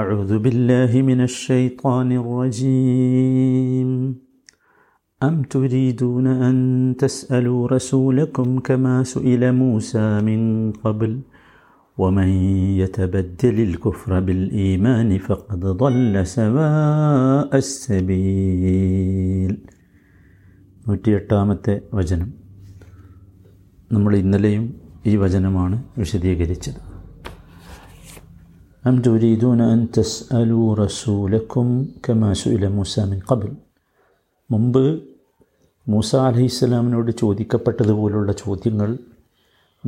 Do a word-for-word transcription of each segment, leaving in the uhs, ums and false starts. أعوذ بالله من الشيطان الرجيم أم تريدون أن تسألوا رسولكم كما سئل موسى من قبل ومن يتبدل الكفر بالإيمان فقد ضل سواء السبيل. നൂറ്റിയെട്ടാമത്തെ വചനം. നമ്മൾ ഇന്നലെയും ഈ വചനമാണ് വിശദീകരിച്ചത്. أم تريدون أن تسألوا رسولكم كما سئل موسى من قبل. മുമ്പ് മൂസ അലൈഹിസ്സലാമിനോട് ചോദിക്കപ്പെട്ടതുപോലുള്ള ചോദ്യങ്ങൾ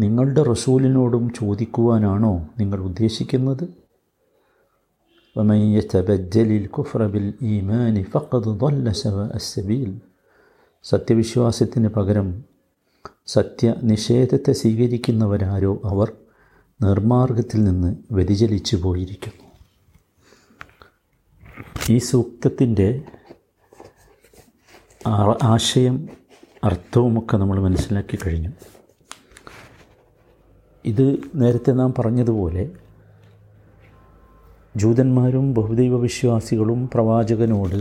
നിങ്ങളുടെ റസൂലിനോടും ചോദിക്കുവാനാണോ നിങ്ങൾ ഉദ്ദേശിക്കുന്നത്? ومن يتبدل الكفر بالإيمان فقد ضل سواء السبيل. സത്യവിശ്വാസത്തിന് പകരം സത്യനിഷേധത്തെ സ്വീകരിക്കുന്നവരാരോ അവർ നിർമാർഗത്തിൽ നിന്ന് വ്യതിചലിച്ചു പോയിരിക്കുന്നു. ഈ സൂക്തത്തിൻ്റെ ആശയം അർത്ഥവുമൊക്കെ നമ്മൾ മനസ്സിലാക്കി കഴിഞ്ഞു. ഇത് നേരത്തെ നാം പറഞ്ഞതുപോലെ ജൂതന്മാരും ബഹുദൈവ വിശ്വാസികളും പ്രവാചകനോട്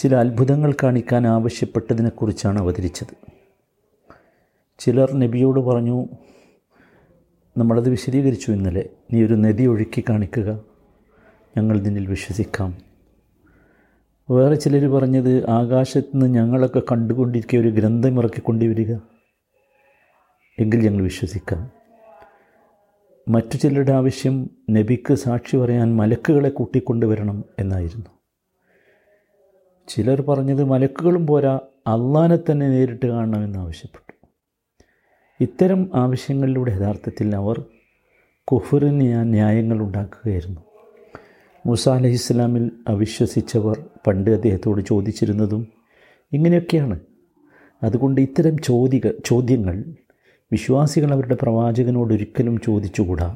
ചില അത്ഭുതങ്ങൾ കാണിക്കാൻ ആവശ്യപ്പെട്ടതിനെക്കുറിച്ചാണ് അവതരിച്ചത്. ചിലർ നബിയോട് പറഞ്ഞു, നമ്മളത് വിശദീകരിച്ചു ഇന്നലെ, നീ ഒരു നദി ഒഴുക്കി കാണിക്കുക, ഞങ്ങൾ നിന്നിൽ വിശ്വസിക്കാം. വേറെ ചിലർ പറഞ്ഞത്, ആകാശത്ത് നിന്ന് ഞങ്ങളൊക്കെ കണ്ടുകൊണ്ടിരിക്കുക ഒരു ഗ്രന്ഥം ഇറക്കിക്കൊണ്ടുവരിക, എങ്കിൽ ഞങ്ങൾ വിശ്വസിക്കാം. മറ്റു ചിലരുടെ ആവശ്യം നബിക്ക് സാക്ഷി പറയാൻ മലക്കുകളെ കൂട്ടിക്കൊണ്ടുവരണം എന്നായിരുന്നു. ചിലർ പറഞ്ഞത് മലക്കുകളും പോരാ, അള്ളാനെ തന്നെ നേരിട്ട് കാണണമെന്നാവശ്യപ്പെട്ടു. ഇത്തരം ആവശ്യങ്ങളിലൂടെ യഥാർത്ഥത്തിൽ അവർ കുഫറിന് ന്യായങ്ങൾ ഉണ്ടാക്കുകയായിരുന്നു. മൂസ അലൈഹിസ്സലാമിൽ അവിശ്വസിച്ചവർ പണ്ട് അദ്ദേഹത്തോട് ചോദിച്ചിരുന്നതും ഇങ്ങനെയൊക്കെയാണ്. അതുകൊണ്ട് ഇത്തരം ചോദ്യ ചോദ്യങ്ങൾ വിശ്വാസികൾ അവരുടെ പ്രവാചകനോടൊരിക്കലും ചോദിച്ചുകൂടാ.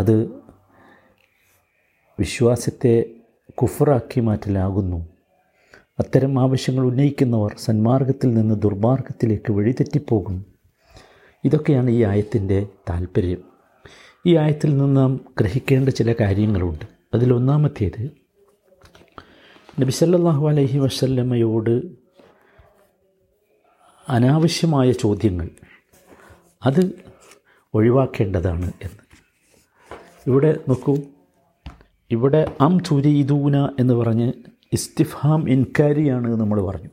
അത് വിശ്വാസത്തെ കുഫറാക്കി മാറ്റലാകുന്നു. അത്തരം ആവശ്യങ്ങൾ ഉന്നയിക്കുന്നവർ സന്മാർഗത്തിൽ നിന്ന് ദുർമാർഗത്തിലേക്ക് വഴിതെറ്റിപ്പോകും. ഇതൊക്കെയാണ് ഈ ആയത്തിൻ്റെ താൽപ്പര്യം. ഈ ആയത്തിൽ നിന്ന് നാം ഗ്രഹിക്കേണ്ട ചില കാര്യങ്ങളുണ്ട്. അതിലൊന്നാമത്തേത്, നബി സല്ലല്ലാഹു അലൈഹി വസല്ലമയോട് അനാവശ്യമായ ചോദ്യങ്ങൾ അത് ഒഴിവാക്കേണ്ടതാണ് എന്ന്. ഇവിടെ നോക്കൂ, ഇവിടെ അം തുരീദൂന എന്ന് പറഞ്ഞ് ഇസ്തിഫാം ഇൻക്വയറിയാണ് നമ്മൾ പറഞ്ഞു.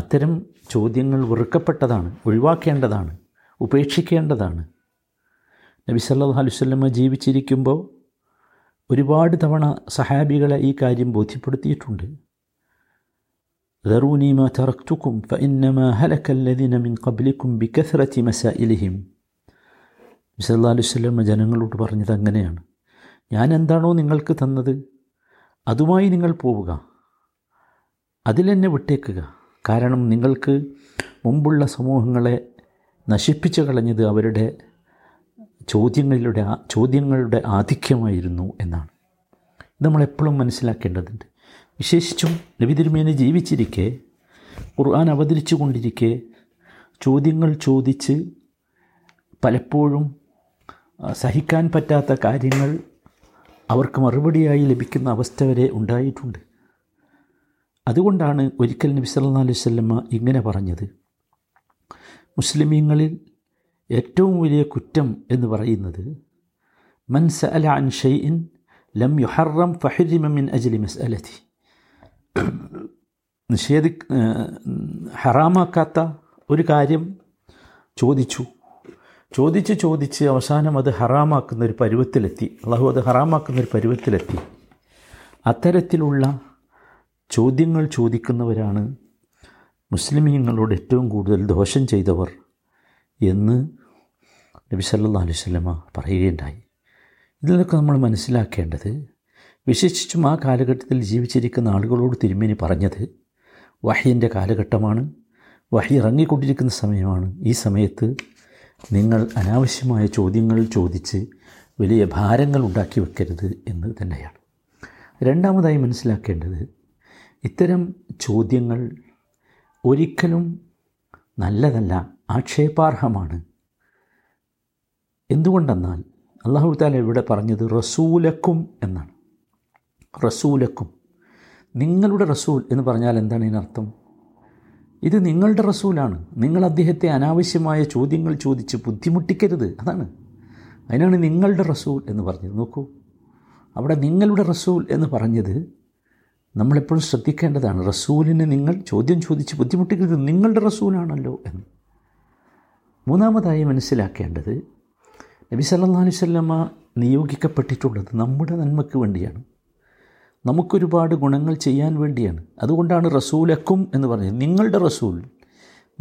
അത്തരം ചോദ്യങ്ങൾ വെറുക്കപ്പെട്ടതാണ്, ഒഴിവാക്കേണ്ടതാണ്, ഉപേക്ഷിക്കേണ്ടതാണ്. നബി സല്ലല്ലാഹു അലൈഹി വസല്ലമ ജീവിച്ചിരിക്കുമ്പോൾ ഒരുപാട് തവണ സഹാബികളെ ഈ കാര്യം ബോധ്യപ്പെടുത്തിയിട്ടുണ്ട്. ذروني ما تركتكم فإنما هلك الذين من قبلكم بكثرة مسائلهم. നബി സല്ലല്ലാഹു അലൈഹി വസല്ലമ ജനങ്ങളോട് പറഞ്ഞത് അങ്ങനെയാണ്, ഞാൻ എന്താണോ നിങ്ങൾക്ക് തന്നത് അതുമായി നിങ്ങൾ പോവുക, അതിലെന്നെ വിട്ടേക്കുക. കാരണം നിങ്ങൾക്ക് മുമ്പുള്ള സമൂഹങ്ങളെ നശിപ്പിച്ചു കളഞ്ഞത് അവരുടെ ചോദ്യങ്ങളിലൂടെ ചോദ്യങ്ങളുടെ ആധിക്യമായിരുന്നു എന്നാണ്. ഇത് നമ്മളെപ്പോഴും മനസ്സിലാക്കേണ്ടതുണ്ട്. വിശേഷിച്ചും നബി തിരുമേനി ജീവിച്ചിരിക്കെ, ഖുർആൻ അവതരിച്ചു കൊണ്ടിരിക്കെ ചോദ്യങ്ങൾ ചോദിച്ച് പലപ്പോഴും സഹിക്കാൻ പറ്റാത്ത കാര്യങ്ങൾ അവർക്ക് മറുപടിയായി ലഭിക്കുന്ന അവസ്ഥ വരെ ഉണ്ടായിട്ടുണ്ട്. അതുകൊണ്ടാണ് ഒരിക്കൽ നബി സല്ലല്ലാഹു അലൈഹി വസല്ലമ ഇങ്ങനെ പറഞ്ഞത്, മുസ്ലിമീങ്ങളിൽ ഏറ്റവും വലിയ കുറ്റം എന്ന് പറയുന്നത് മൻ സഅല അൻ ഷൈഇൻ ലം യുഹറം ഫഹുരിമ മിൻ അജ്ലി മസ്അലതി. നിഷേധി ഹറാമാക്കാത്ത ഒരു കാര്യം ചോദിച്ചു ചോദിച്ച് ചോദിച്ച് അവസാനം അത് ഹറാമാക്കുന്നൊരു പരുവത്തിലെത്തി, അള്ളാഹു അത് ഹറാമാക്കുന്നൊരു പരുവത്തിലെത്തി. അത്തരത്തിലുള്ള ചോദ്യങ്ങൾ ചോദിക്കുന്നവരാണ് മുസ്ലിമീങ്ങളോട് ഏറ്റവും കൂടുതൽ ദോഷം ചെയ്തവർ എന്ന് നബി സല്ലല്ലാഹു അലൈഹി വസല്ലമ പറയുകയുണ്ടായി. ഇതിൽ നിന്നൊക്കെ നമ്മൾ മനസ്സിലാക്കേണ്ടത്, വിശേഷിച്ചും ആ കാലഘട്ടത്തിൽ ജീവിച്ചിരിക്കുന്ന ആളുകളോട് തിരുമേനി പറഞ്ഞത് വഹ്യിൻ്റെ കാലഘട്ടമാണ്, വഹ്യി ഇറങ്ങിക്കൊണ്ടിരിക്കുന്ന സമയമാണ്. ഈ സമയത്ത് നിങ്ങൾ അനാവശ്യമായ ചോദ്യങ്ങൾ ചോദിച്ച് വലിയ ഭാരങ്ങൾ ഉണ്ടാക്കി വെക്കരുത് എന്ന് തന്നെയാണ്. രണ്ടാമതായി മനസ്സിലാക്കേണ്ടത്, ഇത്തരം ചോദ്യങ്ങൾ ഒരിക്കലും നല്ലതല്ല, ആക്ഷേപാർഹമാണ്. എന്തുകൊണ്ടെന്നാൽ അള്ളാഹു താല ഇവിടെ പറഞ്ഞത് റസൂലക്കും എന്നാണ്. റസൂലക്കും, നിങ്ങളുടെ റസൂൽ എന്ന് പറഞ്ഞാൽ എന്താണ് ഇതിനർത്ഥം? ഇത് നിങ്ങളുടെ റസൂലാണ്. നിങ്ങൾ അദ്ദേഹത്തെ അനാവശ്യമായ ചോദ്യങ്ങൾ ചോദിച്ച് ബുദ്ധിമുട്ടിക്കരുത്, അതാണ്. അതിനാണ് നിങ്ങളുടെ റസൂൽ എന്ന് പറഞ്ഞത്. നോക്കൂ, അവിടെ നിങ്ങളുടെ റസൂൽ എന്ന് പറഞ്ഞത് നമ്മളെപ്പോഴും ശ്രദ്ധിക്കേണ്ടതാണ്. റസൂലിനെ നിങ്ങൾ ചോദ്യം ചോദിച്ച് ബുദ്ധിമുട്ടിക്കരുത്, നിങ്ങളുടെ റസൂലാണല്ലോ എന്ന്. മൂന്നാമതായി മനസ്സിലാക്കേണ്ടത്, നബി സല്ലല്ലാഹു അലൈഹി വസല്ലമ നിയോഗിക്കപ്പെട്ടിട്ടുള്ളത് നമ്മുടെ നന്മയ്ക്ക് വേണ്ടിയാണ്, നമുക്കൊരുപാട് ഗുണങ്ങൾ ചെയ്യാൻ വേണ്ടിയാണ്. അതുകൊണ്ടാണ് റസൂലക്കും എന്ന് പറഞ്ഞത്, നിങ്ങളുടെ റസൂൽ,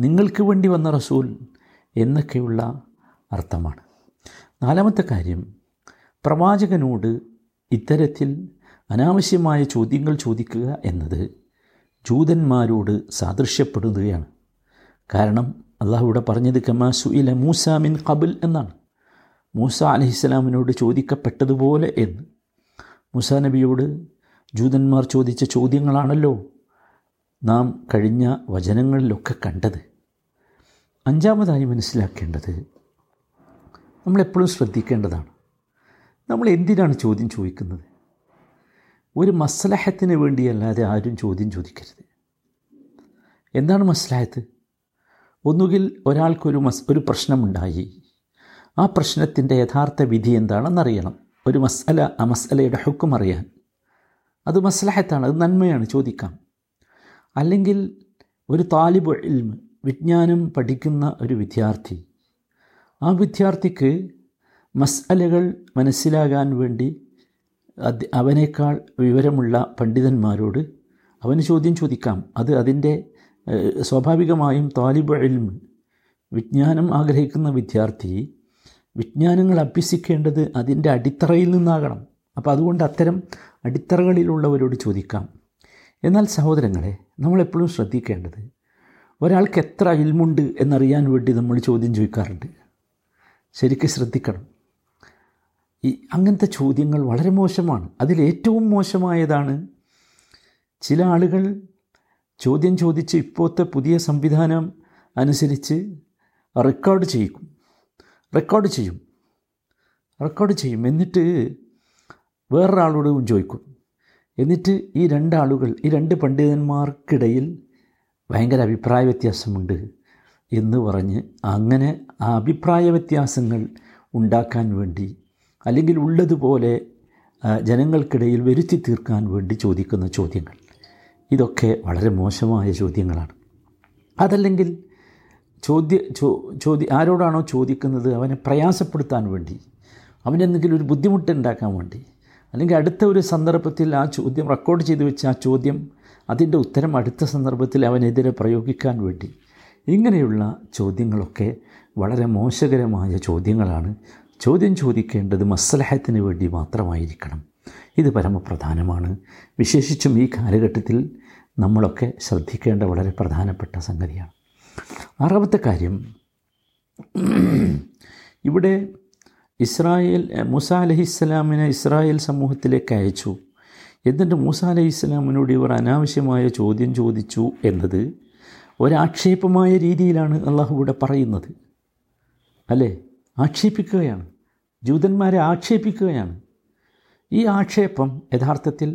നിങ്ങൾക്ക് വേണ്ടി വന്ന റസൂൽ എന്നൊക്കെയുള്ള അർത്ഥമാണ്. നാലാമത്തെ കാര്യം, പ്രവാചകനോട് ഇത്തരത്തിൽ അനാവശ്യമായ ചോദ്യങ്ങൾ ചോദിക്കുക എന്നത് ജൂതന്മാരോട് സാദൃശ്യപ്പെടുകയാണ്. കാരണം അള്ളാഹു ഇവിടെ പറഞ്ഞത് കമാ സുഇല മൂസ മിൻ ഖബൽ എന്നാണ്, മൂസ അലൈഹിസ്സലാമിനോട് ചോദിക്കപ്പെട്ടതുപോലെ എന്ന്. മൂസ നബിയോട് ജൂതന്മാർ ചോദിച്ച ചോദ്യങ്ങളാണല്ലോ നാം കഴിഞ്ഞ വചനങ്ങളിലൊക്കെ കണ്ടത്. അഞ്ചാമതായി മനസ്സിലാക്കേണ്ടത്, നമ്മളെപ്പോഴും ശ്രദ്ധിക്കേണ്ടതാണ്, നമ്മൾ എന്തിനാണ് ചോദ്യം ചോദിക്കുന്നത്? ഒരു മസ്ലഹത്തിന് വേണ്ടിയല്ലാതെ ആരും ചോദ്യം ചോദിക്കരുത്. എന്താണ് മസ്ലഹത്ത്? ഒന്നുകിൽ ഒരാൾക്കൊരു മസ് ഒരു പ്രശ്നമുണ്ടായി, ആ പ്രശ്നത്തിൻ്റെ യഥാർത്ഥ വിധി എന്താണെന്നറിയണം, ഒരു മസ്അല, ആ മസ്അലയുടെ ഹുക്കും അറിയാൻ, അത് മസ്ലഹത്താണ്, അത് നന്മയാണ്, ചോദിക്കാം. അല്ലെങ്കിൽ ഒരു താലിബ് ഇൽമ്, വിജ്ഞാനം പഠിക്കുന്ന ഒരു വിദ്യാർത്ഥി, ആ വിദ്യാർത്ഥിക്ക് മസ്അലകൾ മനസ്സിലാകാൻ വേണ്ടി അവനേക്കാൾ വിവരമുള്ള പണ്ഡിതന്മാരോട് അവന് ചോദ്യം ചോദിക്കാം. അത് അതിൻ്റെ സ്വാഭാവികമായും താലിബ് ഇൽമ്, വിജ്ഞാനം ആഗ്രഹിക്കുന്ന വിദ്യാർത്ഥി വിജ്ഞാനങ്ങൾ അഭ്യസിക്കേണ്ടത് അതിൻ്റെ അടിത്തറയിൽ നിന്നാകണം. അപ്പോൾ അതുകൊണ്ട് അത്തരം അടിത്തറകളിലുള്ളവരോട് ചോദിക്കാം. എന്നാൽ സഹോദരങ്ങളെ, നമ്മളെപ്പോഴും ശ്രദ്ധിക്കേണ്ടത്, ഒരാൾക്ക് എത്ര ഇൽമുണ്ട് എന്നറിയാൻ വേണ്ടി നമ്മൾ ചോദ്യം ചോദിക്കാറുണ്ട്. ശരിക്കും ശ്രദ്ധിക്കണം. ഈ അങ്ങനത്തെ ചോദ്യങ്ങൾ വളരെ മോശമാണ്. അതിലേറ്റവും മോശമായതാണ് ചില ആളുകൾ ചോദ്യം ചോദിച്ച് ഇപ്പോഴത്തെ പുതിയ സംവിധാനം അനുസരിച്ച് റെക്കോർഡ് ചെയ്യും റെക്കോർഡ് ചെയ്യും റെക്കോർഡ് ചെയ്യും എന്നിട്ട് വേറൊരാളോടും ചോദിക്കും. എന്നിട്ട് ഈ രണ്ടാളുകൾ, ഈ രണ്ട് പണ്ഡിതന്മാർക്കിടയിൽ ഭയങ്കര അഭിപ്രായ വ്യത്യാസമുണ്ട് എന്ന് പറഞ്ഞ് അങ്ങനെ ആ അഭിപ്രായ വ്യത്യാസങ്ങൾ ഉണ്ടാക്കാൻ വേണ്ടി, അല്ലെങ്കിൽ ഉള്ളതുപോലെ ജനങ്ങൾക്കിടയിൽ വരുത്തി തീർക്കാൻ വേണ്ടി ചോദിക്കുന്ന ചോദ്യങ്ങൾ, ഇതൊക്കെ വളരെ മോശമായ ചോദ്യങ്ങളാണ്. അതല്ലെങ്കിൽ ചോദ്യ ചോ ചോദ്യ ആരോടാണോ ചോദിക്കുന്നത് അവനെ പ്രയാസപ്പെടുത്താൻ വേണ്ടി, അവനെന്തെങ്കിലും ഒരു ബുദ്ധിമുട്ടുണ്ടാക്കാൻ വേണ്ടി, അല്ലെങ്കിൽ അടുത്ത ഒരു സന്ദർഭത്തിൽ ആ ചോദ്യം റെക്കോർഡ് ചെയ്ത് വെച്ച് ആ ചോദ്യം, അതിൻ്റെ ഉത്തരം അടുത്ത സന്ദർഭത്തിൽ അവനെതിരെ പ്രയോഗിക്കാൻ വേണ്ടി, ഇങ്ങനെയുള്ള ചോദ്യങ്ങളൊക്കെ വളരെ മോശകരമായ ചോദ്യങ്ങളാണ്. ചോദ്യം ചോദിക്കേണ്ടത് മസ്ലഹത്തിന് വേണ്ടി മാത്രമായിരിക്കണം. ഇത് പരമപ്രധാനമാണ്. വിശേഷിച്ചും ഈ കാലഘട്ടത്തിൽ നമ്മളൊക്കെ ശ്രദ്ധിക്കേണ്ട വളരെ പ്രധാനപ്പെട്ട സംഗതിയാണ്. ആറാമത്തെ കാര്യം, ഇവിടെ ഇസ്രായേൽ മൂസ അലൈഹിസ്സലാമിനെ ഇസ്രായേൽ സമൂഹത്തിലേക്ക് അയച്ചു, എന്നിട്ട് മൂസ അലൈഹിസ്സലാമിനോട് ഇവർ അനാവശ്യമായ ചോദ്യം ചോദിച്ചു എന്നത് ഒരാക്ഷേപമായ രീതിയിലാണ് അള്ളാഹു ഇവിടെ പറയുന്നത്, അല്ലേ? ആക്ഷേപിക്കുകയാണ്, ജൂതന്മാരെ ആക്ഷേപിക്കുകയാണ്. ഈ ആക്ഷേപം യഥാർത്ഥത്തിൽ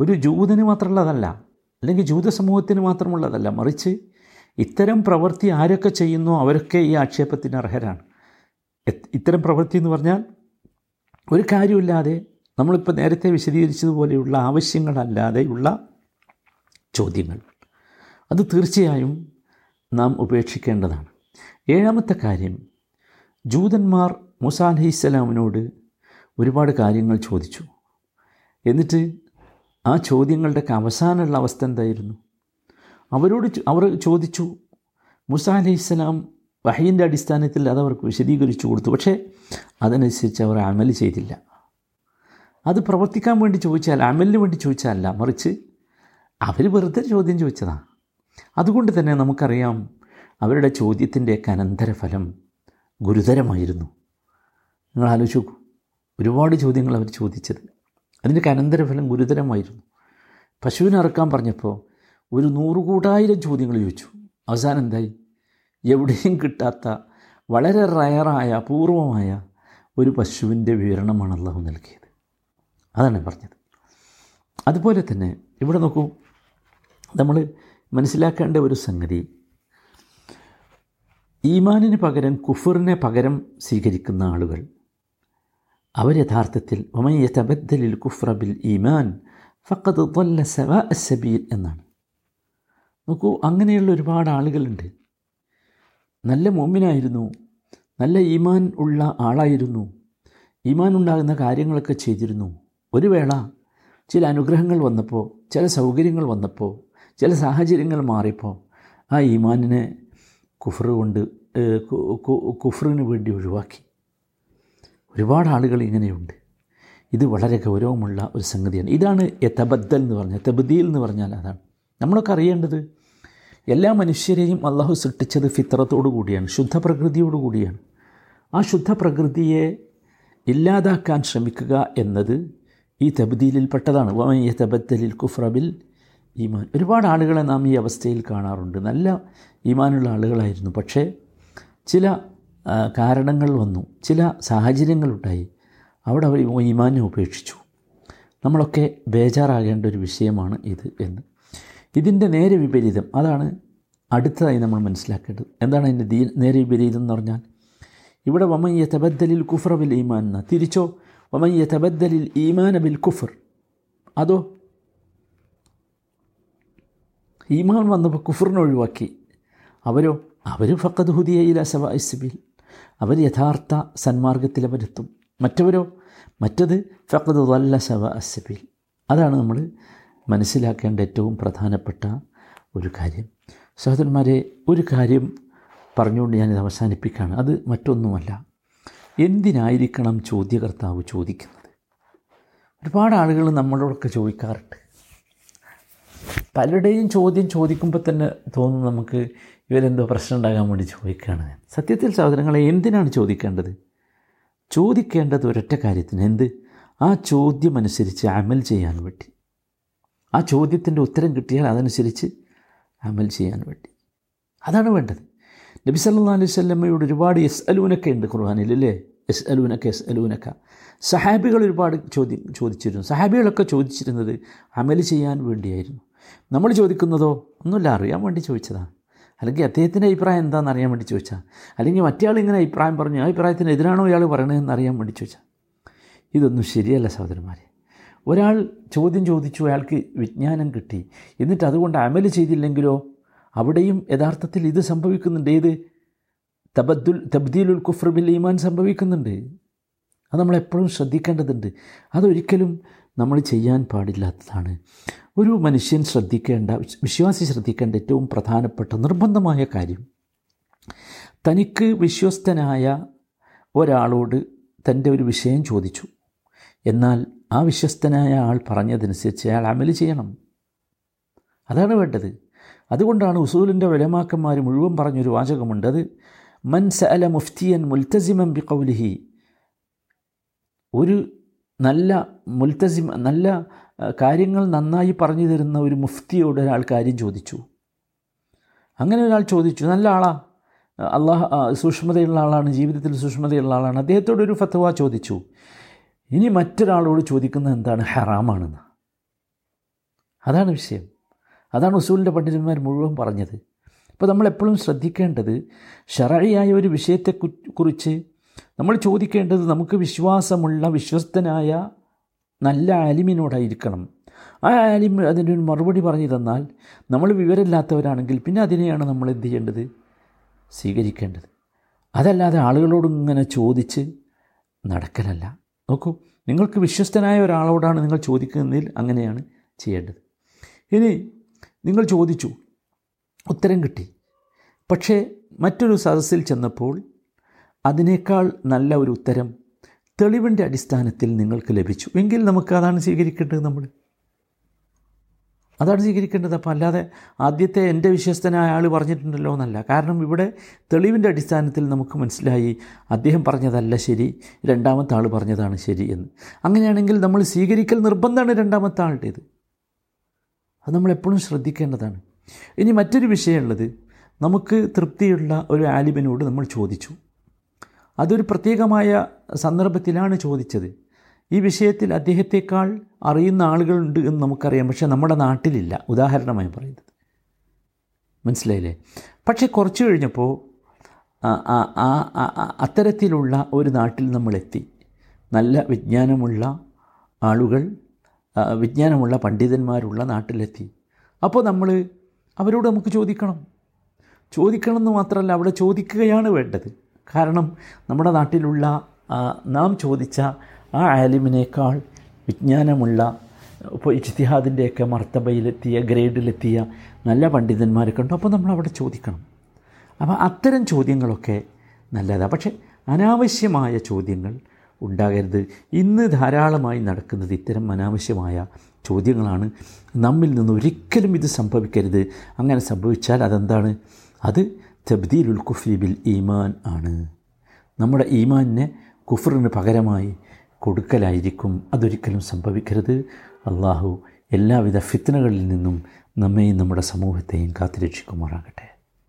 ഒരു ജൂതന് മാത്രമുള്ളതല്ല, അല്ലെങ്കിൽ ജൂത സമൂഹത്തിന് മാത്രമുള്ളതല്ല. മറിച്ച് ഇത്തരം പ്രവൃത്തി ആരൊക്കെ ചെയ്യുന്നോ അവരൊക്കെ ഈ ആക്ഷേപത്തിന് അർഹരാണ്. ഇത്തരം പ്രവൃത്തി എന്ന് പറഞ്ഞാൽ ഒരു കാര്യമില്ലാതെ, നമ്മളിപ്പോൾ നേരത്തെ വിശദീകരിച്ചതുപോലെയുള്ള ആവശ്യങ്ങളല്ലാതെയുള്ള ചോദ്യങ്ങൾ, അത് തീർച്ചയായും നാം ഉപേക്ഷിക്കേണ്ടതാണ്. ഏഴാമത്തെ കാര്യം, ജൂതന്മാർ മൂസ അലൈഹിസ്സലാമിനോട് ഒരുപാട് കാര്യങ്ങൾ ചോദിച്ചു. എന്നിട്ട് ആ ചോദ്യങ്ങളുടെയൊക്കെ അവസാനമുള്ള അവസ്ഥ എന്തായിരുന്നു? അവരോട് അവർ ചോദിച്ചു, മൂസ അലൈഹിസ്സലാം വഹീൻ്റെ അടിസ്ഥാനത്തിൽ അതവർക്ക് വിശദീകരിച്ചു കൊടുത്തു. പക്ഷേ അതനുസരിച്ച് അവർ അമൽ ചെയ്തില്ല. അത് പ്രവർത്തിക്കാൻ വേണ്ടി ചോദിച്ചാൽ, അമലിന് വേണ്ടി ചോദിച്ചാലല്ല, മറിച്ച് അവർ വെറുതെ ചോദ്യം ചോദിച്ചതാണ്. അതുകൊണ്ട് തന്നെ നമുക്കറിയാം അവരുടെ ചോദ്യത്തിൻ്റെയൊക്കെ അനന്തരഫലം ഗുരുതരമായിരുന്നു. നിങ്ങൾ ആലോചിച്ച് നോക്കൂ, ഒരുപാട് ചോദ്യങ്ങൾ അവർ ചോദിച്ചത്, അതിൻ്റെയൊക്കെ അനന്തരഫലം ഗുരുതരമായിരുന്നു. പശുവിനെ അറക്കാൻ പറഞ്ഞപ്പോൾ ഒരു നൂറുകൂടായിരം ചോദ്യങ്ങൾ ചോദിച്ചു. അവസാനം എന്തായി? എവിടെയും കിട്ടാത്ത വളരെ റയറായ, അപൂർവമായ ഒരു പശുവിൻ്റെ വിവരണമാണ് അള്ളാഹു നൽകിയത്. അതാണ് പറഞ്ഞത്. അതുപോലെ തന്നെ ഇവിടെ നോക്കൂ, നമ്മൾ മനസ്സിലാക്കേണ്ട ഒരു സംഗതി, ഈമാനിന് പകരം കുഫറിനെ പകരം സ്വീകരിക്കുന്ന ആളുകൾ അവർ യഥാർത്ഥത്തിൽ വമൻ യതബദ്ദലിൽ കുഫ്ര ബിൽ ഈമാൻ ഫഖദ് ളല്ല സവാഅ സബീൽ എന്നാണ്. നോക്കൂ, അങ്ങനെയുള്ള ഒരുപാട് ആളുകളുണ്ട്. നല്ല മുഅ്മിനായിരുന്നു, നല്ല ഈമാൻ ഉള്ള ആളായിരുന്നു, ഈമാൻ ഉണ്ടാകുന്ന കാര്യങ്ങളൊക്കെ ചെയ്തിരുന്നു. ഒരു വേള ചില അനുഗ്രഹങ്ങൾ വന്നപ്പോൾ, ചില സൗകര്യങ്ങൾ വന്നപ്പോൾ, ചില സാഹചര്യങ്ങൾ മാറിയപ്പോൾ ആ ഈമാനിനെ കുഫ്ർ കൊണ്ട് കുഫ്റിന് വേണ്ടി ഒഴിവാക്കി. ഒരുപാട് ആളുകൾ ഇങ്ങനെയുണ്ട്. ഇത് വളരെ ഗൗരവമുള്ള ഒരു സംഗതിയാണ്. ഇതാണ് തബദ്ദൽ എന്ന് പറഞ്ഞാൽ, തബ്ദീൽ എന്ന് പറഞ്ഞാൽ അതാണ്. നമ്മളൊക്കെ അറിയേണ്ടത് എല്ലാ മനുഷ്യരെയും അള്ളാഹു സൃഷ്ടിച്ചത് ഫിത്രത്തോടു കൂടിയാണ്, ശുദ്ധ പ്രകൃതിയോടു കൂടിയാണ്. ആ ശുദ്ധ പ്രകൃതിയെ ഇല്ലാതാക്കാൻ ശ്രമിക്കുക എന്നത് ഈ തബ്ദീലിൽപ്പെട്ടതാണ്. വമൻ യതബദ്ദലിൽ കുഫ്റ ബിൽ ഈമാൻ. ഒരുപാട് ആളുകളെ നാം ഈ അവസ്ഥയിൽ കാണാറുണ്ട്. നല്ല ഈമാനുള്ള ആളുകളായിരുന്നു, പക്ഷേ ചില കാരണങ്ങൾ വന്നു, ചില സാഹചര്യങ്ങളുണ്ടായി, അവിടെ അവർ ഈമാനെ ഉപേക്ഷിച്ചു. നമ്മളൊക്കെ ബേജാറാകേണ്ട ഒരു വിഷയമാണ് ഇത് എന്ന്. ഇതിൻ്റെ നേരെ വിപരീതം അതാണ് അടുത്തതായി നമ്മൾ മനസ്സിലാക്കേണ്ടത്. എന്താണ് അതിൻ്റെ ദീ നേരെ വിപരീതം എന്ന് പറഞ്ഞാൽ, ഇവിടെ വമൻ യതബദ്ദലിൽ കുഫ്റ ബിൽ ഈമാൻ എന്ന, തിരിച്ചോ വമൻ യതബദ്ദലിൽ ഈമാന ബിൽ കുഫ്ർ, അതോ ഈമാൻ വന്നപ്പോൾ കുഫറിനെ ഒഴിവാക്കി അവരോ അവർ ഫഖദ് ഹുദിയ ഇല സവാഇ സബീൽ, അവർ യഥാർത്ഥ സന്മാർഗത്തിൽ അവരെത്തും. മറ്റവരോ മറ്റത് ഫഖദ് ളല്ല സവാഇ സബീൽ. അതാണ് നമ്മൾ മനസ്സിലാക്കേണ്ട ഏറ്റവും പ്രധാനപ്പെട്ട ഒരു കാര്യം. സഹോദരന്മാരെ, ഒരു കാര്യം പറഞ്ഞുകൊണ്ട് ഞാനിത് അവസാനിപ്പിക്കുകയാണ്. അത് മറ്റൊന്നുമല്ല, എന്തിനായിരിക്കണം ചോദ്യകർത്താവ് ചോദിക്കുന്നത്? ഒരുപാട് ആളുകൾ നമ്മളോടൊക്കെ ചോദിക്കാറുണ്ട്. പലരുടെയും ചോദ്യം ചോദിക്കുമ്പോൾ തന്നെ തോന്നുന്നു നമുക്ക് ഇവരെന്തോ പ്രശ്നം ഉണ്ടാകാൻ വേണ്ടി ചോദിക്കുകയാണ്. സത്യത്തിൽ സഹോദരങ്ങളെ, എന്തിനാണ് ചോദിക്കേണ്ടത്? ചോദിക്കേണ്ടത് ഒരൊറ്റ കാര്യത്തിന്, എന്ത്? ആ ചോദ്യമനുസരിച്ച് അമൽ ചെയ്യാൻ വേണ്ടി, ആ ചോദ്യത്തിൻ്റെ ഉത്തരം കിട്ടിയാൽ അതനുസരിച്ച് അമൽ ചെയ്യാൻ വേണ്ടി. അതാണ് വേണ്ടത്. നബി സല്ലല്ലാഹു അലൈഹി വസല്ലമയോട് ഒരുപാട് യസ്അലൂനക്ക ഉണ്ട് ഖുർആനിൽ, അല്ലേ? യസ്അലൂനക്ക യസ്അലൂനക്ക. സഹാബികൾ ഒരുപാട് ചോദ്യം ചോദിച്ചിരുന്നു. സഹാബികളൊക്കെ ചോദിച്ചിരുന്നത് അമൽ ചെയ്യാൻ വേണ്ടിയായിരുന്നു. നമ്മൾ ചോദിക്കുന്നതോ ഒന്നുമില്ല, അറിയാൻ വേണ്ടി ചോദിച്ചതാണ്, അല്ലെങ്കിൽ അദ്ദേഹത്തിൻ്റെ അഭിപ്രായം എന്താണെന്ന് അറിയാൻ വേണ്ടി ചോദിച്ചാൽ, അല്ലെങ്കിൽ മറ്റേ ആൾ ഇങ്ങനെ അഭിപ്രായം പറഞ്ഞു ആ അഭിപ്രായത്തിന് എതിരാണോ ഇയാൾ പറയണതെന്ന് അറിയാൻ വേണ്ടി ചോദിച്ചാൽ. ഇതൊന്നും ശരിയല്ല സഹോദരന്മാരെ. ഒരാൾ ചോദ്യം ചോദിച്ചു, അയാൾക്ക് വിജ്ഞാനം കിട്ടി, എന്നിട്ട് അതുകൊണ്ട് അമൽ ചെയ്തില്ലെങ്കിലോ? അവിടെയും യഥാർത്ഥത്തിൽ ഇത് സംഭവിക്കുന്നുണ്ട്. ഏത്? തബദ്ദുൽ തബ്ദീലുൽ കുഫ്ർ ബിൽ ഈമാൻ സംഭവിക്കുന്നുണ്ട്. അത് നമ്മളെപ്പോഴും ശ്രദ്ധിക്കേണ്ടതുണ്ട്. അതൊരിക്കലും നമ്മൾ ചെയ്യാൻ പാടില്ലാത്തതാണ്. ഒരു മനുഷ്യൻ ശ്രദ്ധിക്കേണ്ട, വിശ്വാസി ശ്രദ്ധിക്കേണ്ട ഏറ്റവും പ്രധാനപ്പെട്ട നിർബന്ധമായ കാര്യം, തനിക്ക് വിശ്വസ്തനായ ഒരാളോട് തൻ്റെ ഒരു വിഷയം ചോദിച്ചു, എന്നാൽ ആ വിശ്വസ്തനായ ആൾ പറഞ്ഞതനുസരിച്ച് അയാൾ അമൽ ചെയ്യണം. അതാണ് വേണ്ടത്. അതുകൊണ്ടാണ് ഉസൂലിൻ്റെ ഉലമാക്കന്മാർ മുഴുവൻ പറഞ്ഞൊരു വാചകമുണ്ട്. അത് മൻ സഅല മുഫ്തിയൻ മുൽതസിമൻ ബിഖൗലിഹി. ഒരു നല്ല മുൽതസിം, നല്ല കാര്യങ്ങൾ നന്നായി പറഞ്ഞു തരുന്ന ഒരു മുഫ്തിയോട് ഒരാൾ കാര്യം ചോദിച്ചു. അങ്ങനെ ഒരാൾ ചോദിച്ചു, നല്ല ആളാ, അള്ളാഹ് സൂക്ഷ്മതയുള്ള ആളാണ്, ജീവിതത്തിൽ സൂക്ഷ്മതയുള്ള ആളാണ്, അദ്ദേഹത്തോടൊരു ഫത്വ ചോദിച്ചു. ഇനി മറ്റൊരാളോട് ചോദിക്കുന്നത് എന്താണ്? ഹറാമാണെന്ന്. അതാണ് വിഷയം. അതാണ് ഉസൂലിൻ്റെ പണ്ഡിതന്മാർ മുഴുവൻ പറഞ്ഞത്. അപ്പോൾ നമ്മളെപ്പോഴും ശ്രദ്ധിക്കേണ്ടത്, ശറഈയായ ഒരു വിഷയത്തെക്കുറിച്ച് നമ്മൾ ചോദിക്കേണ്ടത് നമുക്ക് വിശ്വാസമുള്ള വിശ്വസ്തനായ നല്ല ആലിമിനോടായിരിക്കണം. ആ ആലിം അതിൻ്റെ ഒരു മറുപടി പറഞ്ഞു തന്നാൽ, നമ്മൾ വിവരമില്ലാത്തവരാണെങ്കിൽ പിന്നെ അതിനെയാണ് നമ്മൾ എന്ത് ചെയ്യേണ്ടത്? സ്വീകരിക്കേണ്ടത്. അതല്ലാതെ ആളുകളോട് ഇങ്ങനെ ചോദിച്ച് നടക്കലല്ല. നോക്കൂ, നിങ്ങൾക്ക് വിശ്വസ്തനായ ഒരാളോടാണ് നിങ്ങൾ ചോദിക്കുന്നതിൽ അങ്ങനെയാണ് ചെയ്യേണ്ടത്. ഇനി നിങ്ങൾ ചോദിച്ചു, ഉത്തരം കിട്ടി, പക്ഷേ മറ്റൊരു സദസ്സിൽ ചെന്നപ്പോൾ അതിനേക്കാൾ നല്ല ഒരു ഉത്തരം തെളിവിൻ്റെ അടിസ്ഥാനത്തിൽ നിങ്ങൾക്ക് ലഭിച്ചു എങ്കിൽ നമുക്ക് അതാണ് സ്വീകരിക്കേണ്ടത്. നമ്മൾ അതാണ് സ്വീകരിക്കേണ്ടത്. അപ്പം അല്ലാതെ ആദ്യത്തെ എൻ്റെ വിശ്വസ്തനായ ആൾ പറഞ്ഞിട്ടുണ്ടല്ലോ എന്നല്ല. കാരണം ഇവിടെ തെളിവിൻ്റെ അടിസ്ഥാനത്തിൽ നമുക്ക് മനസ്സിലായി അദ്ദേഹം പറഞ്ഞതല്ല ശരി, രണ്ടാമത്തെ ആൾ പറഞ്ഞതാണ് ശരി എന്ന്. അങ്ങനെയാണെങ്കിൽ നമ്മൾ സ്വീകരിക്കൽ നിർബന്ധമാണ് രണ്ടാമത്തെ ആളുടേത്. അത് നമ്മളെപ്പോഴും ശ്രദ്ധിക്കേണ്ടതാണ്. ഇനി മറ്റൊരു വിഷയമുള്ളത്, നമുക്ക് തൃപ്തിയുള്ള ഒരു ആലിമിനോട് നമ്മൾ ചോദിച്ചു, അതൊരു പ്രത്യേകമായ സന്ദർഭത്തിലാണ് ചോദിച്ചത്. ഈ വിഷയത്തിൽ അദ്ദേഹത്തെക്കാൾ അറിയുന്ന ആളുകളുണ്ട് എന്ന് നമുക്കറിയാം, പക്ഷേ നമ്മുടെ നാട്ടിലില്ല. ഉദാഹരണമായി പറയുന്നത് മനസ്സിലായില്ലേ? പക്ഷേ കുറച്ച് കഴിഞ്ഞപ്പോൾ അത്തരത്തിലുള്ള ഒരു നാട്ടിൽ നമ്മളെത്തി. നല്ല വിജ്ഞാനമുള്ള ആളുകൾ, വിജ്ഞാനമുള്ള പണ്ഡിതന്മാരുള്ള നാട്ടിലെത്തി. അപ്പോൾ നമ്മൾ അവരോട് നമുക്ക് ചോദിക്കണം. ചോദിക്കണം എന്ന് മാത്രമല്ല, അവിടെ ചോദിക്കുകയാണ് വേണ്ടത്. കാരണം നമ്മുടെ നാട്ടിലുള്ള നാം ചോദിച്ച ആ ആലിമിനേക്കാൾ വിജ്ഞാനമുള്ള, ഇപ്പോൾ ഇജ്തിഹാദിൻ്റെയൊക്കെ മർത്തബയിലെത്തിയ, ഗ്രേഡിലെത്തിയ നല്ല പണ്ഡിതന്മാരൊക്കെ ഉണ്ട്. അപ്പോൾ നമ്മളവിടെ ചോദിക്കണം. അപ്പോൾ അത്തരം ചോദ്യങ്ങളൊക്കെ നല്ലതാണ്. പക്ഷേ അനാവശ്യമായ ചോദ്യങ്ങൾ ഉണ്ടാകരുത്. ഇന്ന് ധാരാളമായി നടക്കുന്നത് ഇത്തരം അനാവശ്യമായ ചോദ്യങ്ങളാണ്. നമ്മിൽ നിന്ന് ഒരിക്കലും ഇത് സംഭവിക്കരുത്. അങ്ങനെ സംഭവിച്ചാൽ അതെന്താണ്? അത് തബ്ദീലുൽ കുഫ്രി ബിൽ ഈമാൻ ആണ്. നമ്മുടെ ഈമാനിനെ കുഫറിന് പകരമായി കൊടുക്കലായിരിക്കും. അതൊരിക്കലും സംഭവിക്കരുത്. അള്ളാഹു എല്ലാവിധ ഫിത്നകളിൽ നിന്നും നമ്മെയും നമ്മുടെ സമൂഹത്തെയും കാത്തുരക്ഷിക്കുമാറാകട്ടെ.